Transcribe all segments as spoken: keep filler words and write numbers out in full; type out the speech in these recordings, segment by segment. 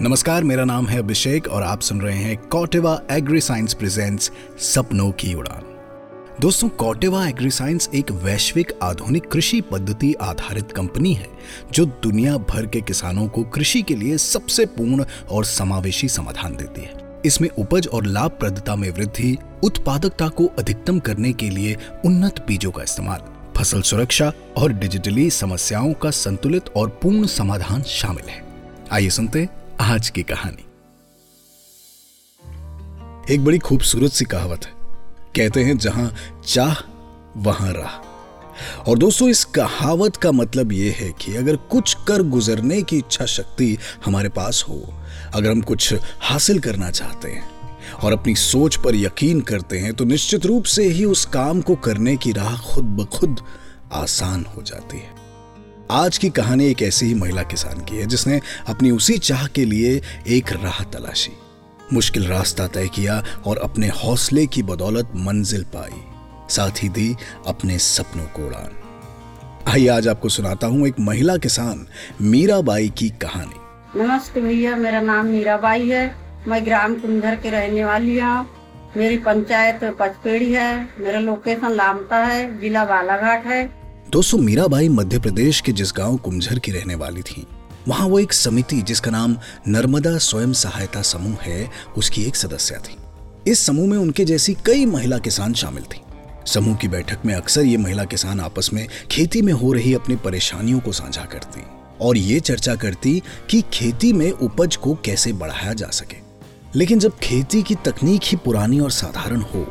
नमस्कार, मेरा नाम है अभिषेक और आप सुन रहे हैं कॉर्टेवा एग्रीसाइंस प्रेजेंट्स सपनों की उड़ान। दोस्तों, कॉर्टेवा एग्रीसाइंस एक वैश्विक आधुनिक कृषि पद्धति आधारित कंपनी है जो दुनिया भर के किसानों को कृषि के लिए सबसे पूर्ण और समावेशी समाधान देती है। इसमें उपज और लाभप्रदता में वृद्धि, उत्पादकता को अधिकतम करने के लिए उन्नत बीजों का इस्तेमाल, फसल सुरक्षा और डिजिटली समस्याओं का संतुलित और पूर्ण समाधान शामिल है। आइए सुनते हैं आज की कहानी। एक बड़ी खूबसूरत सी कहावत है, कहते हैं जहां चाह वहां राह। और दोस्तों, इस कहावत का मतलब यह है कि अगर कुछ कर गुजरने की इच्छा शक्ति हमारे पास हो, अगर हम कुछ हासिल करना चाहते हैं और अपनी सोच पर यकीन करते हैं, तो निश्चित रूप से ही उस काम को करने की राह खुद ब खुद आसान हो जाती है। आज की कहानी एक ऐसी ही महिला किसान की है जिसने अपनी उसी चाह के लिए एक राह तलाशी, मुश्किल रास्ता तय किया और अपने हौसले की बदौलत मंजिल पाई, साथ ही दी अपने सपनों को उड़ान। आइए आज आपको सुनाता हूँ एक महिला किसान मीराबाई की कहानी। नमस्ते भैया, मेरा नाम मीराबाई है। मैं ग्राम कुंधर के रहने वाली हूँ। मेरी पंचायत पचपेड़ी है। मेरा लोकेशन लामता है, जिला बालाघाट है। दोस्तों, मीराबाई मध्य प्रदेश के जिस गांव कुंझर की रहने वाली थी, वहां वो एक समिति जिसका नाम नर्मदा स्वयं सहायता समूह है, उसकी एक सदस्य थी। इस समूह में उनके जैसी कई महिला किसान शामिल थी। समूह की बैठक में अक्सर ये महिला किसान आपस में खेती में हो रही अपनी परेशानियों को साझा करती और ये चर्चा करती कि खेती में उपज को कैसे बढ़ाया जा सके। लेकिन जब खेती की तकनीक ही पुरानी और साधारण हो,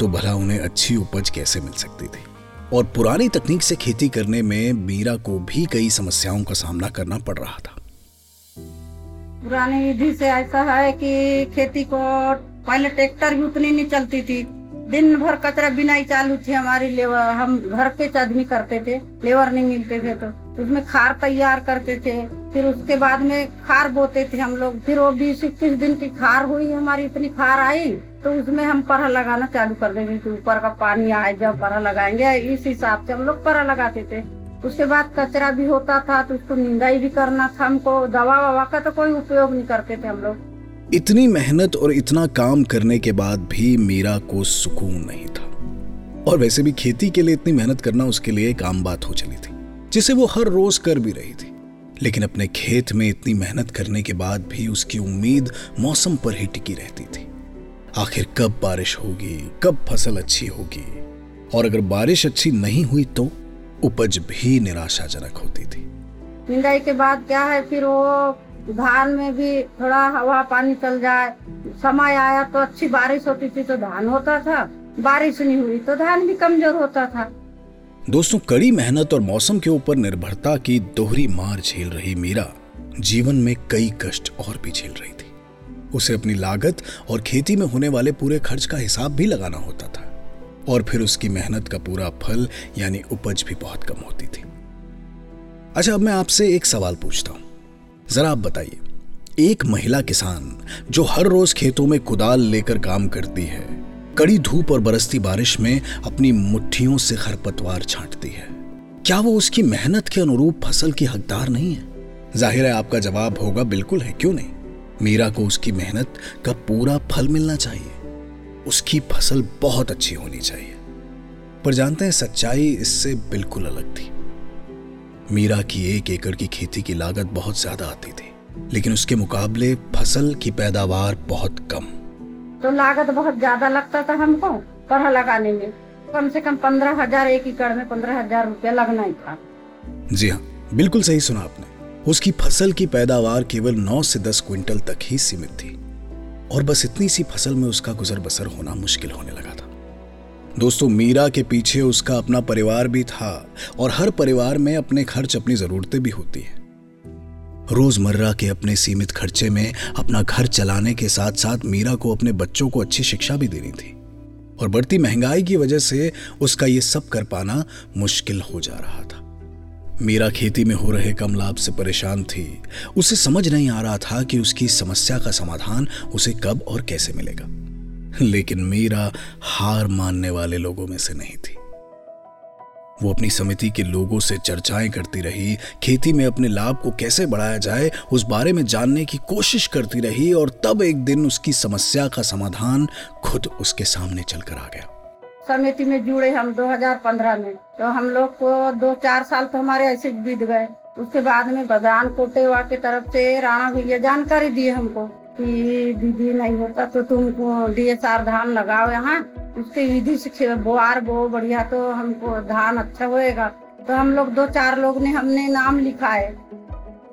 तो भला उन्हें अच्छी उपज कैसे मिल सकती थी। और पुरानी तकनीक से खेती करने में मीरा को भी कई समस्याओं का सामना करना पड़ रहा था। पुरानी विधि से ऐसा है कि खेती को पहले ट्रैक्टर भी उतनी नहीं चलती थी। दिन भर कचरा बिनाई चालू थी हमारी। लेबर हम घर के आदमी करते थे, लेबर नहीं मिलते थे तो उसमें खार तैयार करते थे, फिर उसके बाद में खार बोते थे हम लोग। फिर वो बीस इक्कीस दिन की खार हुई हमारी, इतनी खार आई तो उसमें हम परहा लगाना चालू कर देंगे कि ऊपर का पानी आए जब परहा लगाएंगे, इस हिसाब से हम लोग परहा लगाते थे। उसके बाद कचरा भी होता था तो उसको निंदाई भी करना था हमको। दवा ववा का तो कोई उपयोग नहीं करते थे हम लोग। इतनी मेहनत और इतना काम करने के बाद भी मीरा को सुकून नहीं था। और वैसे भी खेती के लिए इतनी मेहनत करना उसके लिए एक आम बात हो चली थी, जिसे वो हर रोज कर भी रही थी। लेकिन अपने खेत में इतनी मेहनत करने के बाद भी उसकी उम्मीद मौसम पर ही टिकी रहती थी। आखिर कब बारिश होगी, कब फसल अच्छी होगी, और अगर बारिश अच्छी नहीं हुई तो उपज भी निराशाजनक होती थी। निंदाई के बाद क्या है, फिर वो धान में भी थोड़ा हवा पानी चल जाए, समय आया तो अच्छी बारिश होती थी तो धान होता था, बारिश नहीं हुई तो धान भी कमजोर होता था। दोस्तों, कड़ी मेहनत और मौसम के ऊपर निर्भरता की दोहरी मार झेल रही मीरा जीवन में कई कष्ट और भी झेल रही थी। उसे अपनी लागत और खेती में होने वाले पूरे खर्च का हिसाब भी लगाना होता था, और फिर उसकी मेहनत का पूरा फल यानी उपज भी बहुत कम होती थी। अच्छा, अब मैं आपसे एक सवाल पूछता हूं, जरा आप बताइए, एक महिला किसान जो हर रोज खेतों में कुदाल लेकर काम करती है, कड़ी धूप और बरसती बारिश में अपनी मुट्ठियों से खरपतवार छांटती है, क्या वो उसकी मेहनत के अनुरूप फसल की हकदार नहीं है? जाहिर है आपका जवाब होगा बिल्कुल है, क्यों नहीं। मीरा को उसकी मेहनत का पूरा फल मिलना चाहिए, उसकी फसल बहुत अच्छी होनी चाहिए। पर जानते हैं, सच्चाई इससे बिल्कुल अलग थी। मीरा की एक एकड़ की खेती की लागत बहुत ज्यादा आती थी, लेकिन उसके मुकाबले फसल की पैदावार बहुत कम। तो लागत बहुत ज्यादा लगता था हमको परहा लगाने में, कम से कम पंद्रह हजार एक एकड़ में पंद्रह हजार रुपया लगना ही था। जी हाँ, बिल्कुल सही सुना आपने। उसकी फसल की पैदावार केवल नौ से दस क्विंटल तक ही सीमित थी, और बस इतनी सी फसल में उसका गुजर बसर होना मुश्किल होने लगा था। दोस्तों, मीरा के पीछे उसका अपना परिवार भी था, और हर परिवार में अपने खर्च, अपनी जरूरतें भी होती हैं। रोजमर्रा के अपने सीमित खर्चे में अपना घर चलाने के साथ साथ मीरा को अपने बच्चों को अच्छी शिक्षा भी देनी थी, और बढ़ती महंगाई की वजह से उसका ये सब कर पाना मुश्किल हो जा रहा था। मीरा खेती में हो रहे कम लाभ से परेशान थी। उसे समझ नहीं आ रहा था कि उसकी समस्या का समाधान उसे कब और कैसे मिलेगा। लेकिन मीरा हार मानने वाले लोगों में से नहीं थी। वो अपनी समिति के लोगों से चर्चाएं करती रही, खेती में अपने लाभ को कैसे बढ़ाया जाए उस बारे में जानने की कोशिश करती रही, और तब एक दिन उसकी समस्या का समाधान खुद उसके सामने चलकर आ गया। समिति में जुड़े हम दो हज़ार पंद्रह में, तो हम लोग को दो चार साल तो हमारे ऐसे बीत गए। उसके बाद में बदान कोटेवा के तरफ से राणा भैया जानकारी दिए हमको कि दीदी नहीं होता तो तुमको डीएसआर धान लगाओ यहाँ, उसके विधि से बोआर बो बढ़िया तो हमको धान अच्छा होएगा। तो हम लोग दो चार लोग ने हमने नाम लिखा है।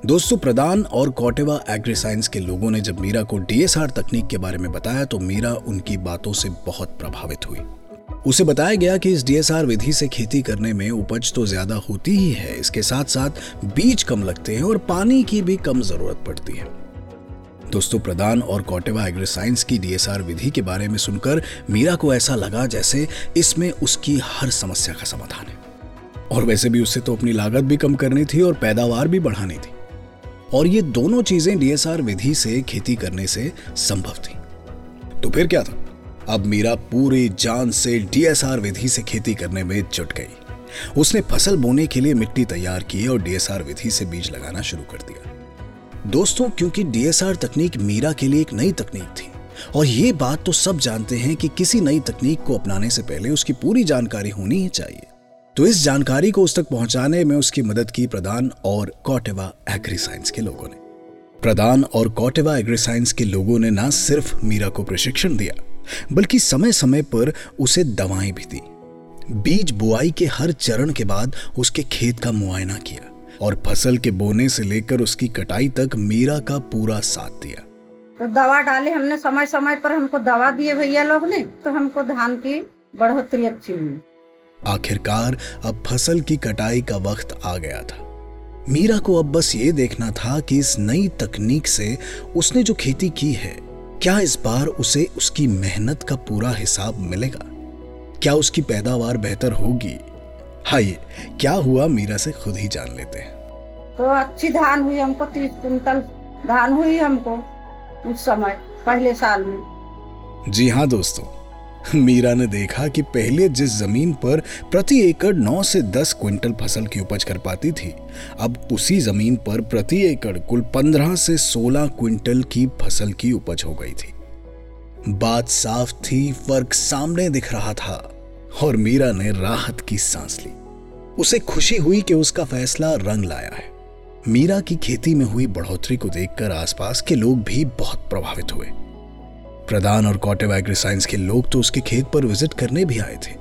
दोस्तों, प्रधान और कॉर्टेवा एग्रीसाइंस के लोगों ने जब मीरा को डीएसआर तकनीक के बारे में बताया तो मीरा उनकी बातों से बहुत प्रभावित हुई। उसे बताया गया कि इस डीएसआर विधि से खेती करने में उपज तो ज्यादा होती ही है, इसके साथ साथ बीज कम लगते हैं और पानी की भी कम जरूरत पड़ती है। दोस्तों, प्रधान और कॉर्टेवा एग्रीसाइंस की डीएसआर विधि के बारे में सुनकर मीरा को ऐसा लगा जैसे इसमें उसकी हर समस्या का समाधान है, और वैसे भी उससे तो अपनी लागत भी कम करनी थी और पैदावार भी बढ़ानी थी, और ये दोनों चीजें डीएसआर विधि से खेती करने से संभव थी। तो फिर क्या था, अब मीरा पूरी जान से डीएसआर विधि से खेती करने में जुट गई। उसने फसल बोने के लिए मिट्टी तैयार की और डीएसआर विधि से बीज लगाना शुरू कर दिया। दोस्तों, क्योंकि डीएसआर तकनीक मीरा के लिए एक नई तकनीक थी, और ये बात तो सब जानते हैं कि किसी नई तकनीक को अपनाने से पहले उसकी पूरी जानकारी होनी चाहिए, तो इस जानकारी को उस तक पहुंचाने में उसकी मदद की प्रधान और कॉर्टेवा एग्रीसाइंस के लोगों ने। प्रधान और कॉर्टेवा एग्रीसाइंस के लोगों ने ना सिर्फ मीरा को प्रशिक्षण दिया, बल्कि समय समय पर उसे दवाएं भी दी। बीज बुआई के हर चरण के बाद उसके खेत का मुआयना किया और फसल के बोने से लेकर उसकी कटाई तक मीरा का पूरा साथ दिया। तो दवा डाले हमने, समय समय पर हमको दवा दिए भैया लोग ने, तो हमको धान की बढ़ोतरी अच्छी हुई। आखिरकार अब फसल की कटाई का वक्त आ गया था। मीरा को अब बस ये देखना था कि इस नई तकनीक से उसने जो खेती की है, क्या इस बार उसे उसकी मेहनत का पूरा हिसाब मिलेगा, क्या उसकी पैदावार बेहतर होगी। हाय, क्या हुआ मीरा से खुद ही जान लेते हैं। तो अच्छी धान हुई हमको, तीस कुंटल धान हुई हमको उस समय पहले साल में। जी हाँ दोस्तों, मीरा ने देखा कि पहले जिस जमीन पर प्रति एकड़ नौ से दस क्विंटल फसल की उपज कर पाती थी, अब उसी जमीन पर प्रति एकड़ कुल पंद्रह से सोलह क्विंटल की फसल की उपज हो गई थी। बात साफ थी, फर्क सामने दिख रहा था, और मीरा ने राहत की सांस ली। उसे खुशी हुई कि उसका फैसला रंग लाया है। मीरा की खेती में हुई बढ़ोतरी को देखकर आसपास के लोग भी बहुत प्रभावित हुए। प्रधान और कॉर्टेवा एग्रीसाइंस के लोग तो उसके खेत पर विजिट करने भी आए थे,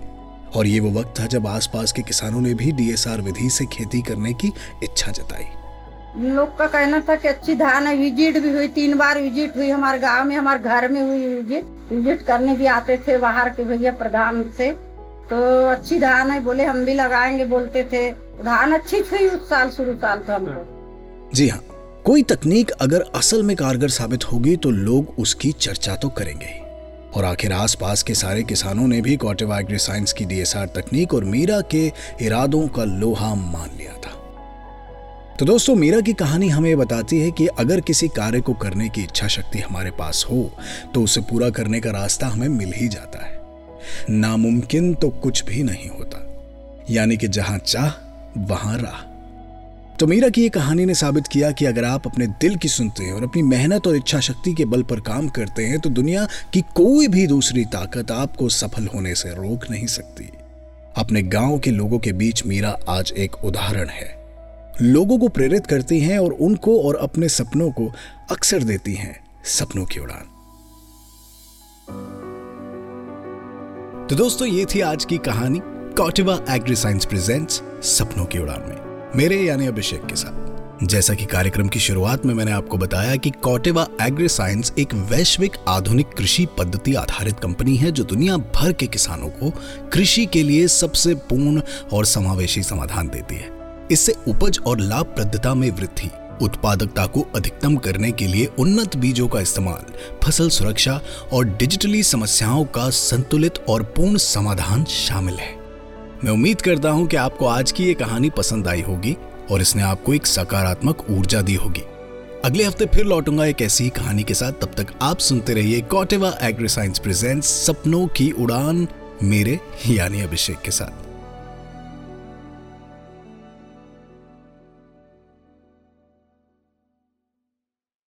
और ये वो वक्त था जब आसपास के किसानों ने भी डीएसआर विधि से खेती करने की इच्छा जताई। लोग का कहना था कि अच्छी धान है। विजिट भी हुई, तीन बार विजिट हुई, हमारे गाँव में हमारे घर में हुई विजिट। विजिट करने भी आते थे बाहर के भैया प्रधान से, तो अच्छी धान है बोले, हम भी लगाएंगे बोलते थे। धान अच्छी थी उस साल, शुरू साल था हमको। जी हाँ, कोई तकनीक अगर असल में कारगर साबित होगी तो लोग उसकी चर्चा तो करेंगे ही, और आखिर आसपास के सारे किसानों ने भी कॉर्टेवा एग्रीसाइंस की डीएसआर तकनीक और मीरा के इरादों का लोहा मान लिया था। तो दोस्तों, मीरा की कहानी हमें ये बताती है कि अगर किसी कार्य को करने की इच्छा शक्ति हमारे पास हो तो उसे पूरा करने का रास्ता हमें मिल ही जाता है। नामुमकिन तो कुछ भी नहीं होता, यानी कि जहां चाह वहां राह। तो मीरा की ये कहानी ने साबित किया कि अगर आप अपने दिल की सुनते हैं और अपनी मेहनत और इच्छा शक्ति के बल पर काम करते हैं तो दुनिया की कोई भी दूसरी ताकत आपको सफल होने से रोक नहीं सकती। अपने गांव के लोगों के बीच मीरा आज एक उदाहरण है। लोगों को प्रेरित करती हैं और उनको और अपने सपनों को अक्सर देती हैं सपनों की उड़ान। तो दोस्तों, ये थी आज की कहानी कॉर्टेवा एग्रीसाइंस प्रेजेंट्स सपनों की उड़ान में, मेरे यानी अभिषेक के साथ। जैसा कि कार्यक्रम की शुरुआत में मैंने आपको बताया कि कॉर्टेवा एग्रीसाइंस एक वैश्विक आधुनिक कृषि पद्धति आधारित कंपनी है जो दुनिया भर के किसानों को कृषि के लिए सबसे पूर्ण और समावेशी समाधान देती है। इससे उपज और लाभप्रदता में वृद्धि, उत्पादकता को अधिकतम करने के लिए उन्नत बीजों का इस्तेमाल, फसल सुरक्षा और डिजिटली समस्याओं का संतुलित और पूर्ण समाधान शामिल है। मैं उम्मीद करता हूं कि आपको आज की ये कहानी पसंद आई होगी और इसने आपको एक सकारात्मक ऊर्जा दी होगी। अगले हफ्ते फिर लौटूंगा एक ऐसी ही कहानी के साथ। तब तक आप सुनते रहिए कॉर्टेवा एग्रीसाइंस प्रेजेंट्स सपनों की उड़ान, मेरे यानी अभिषेक के साथ।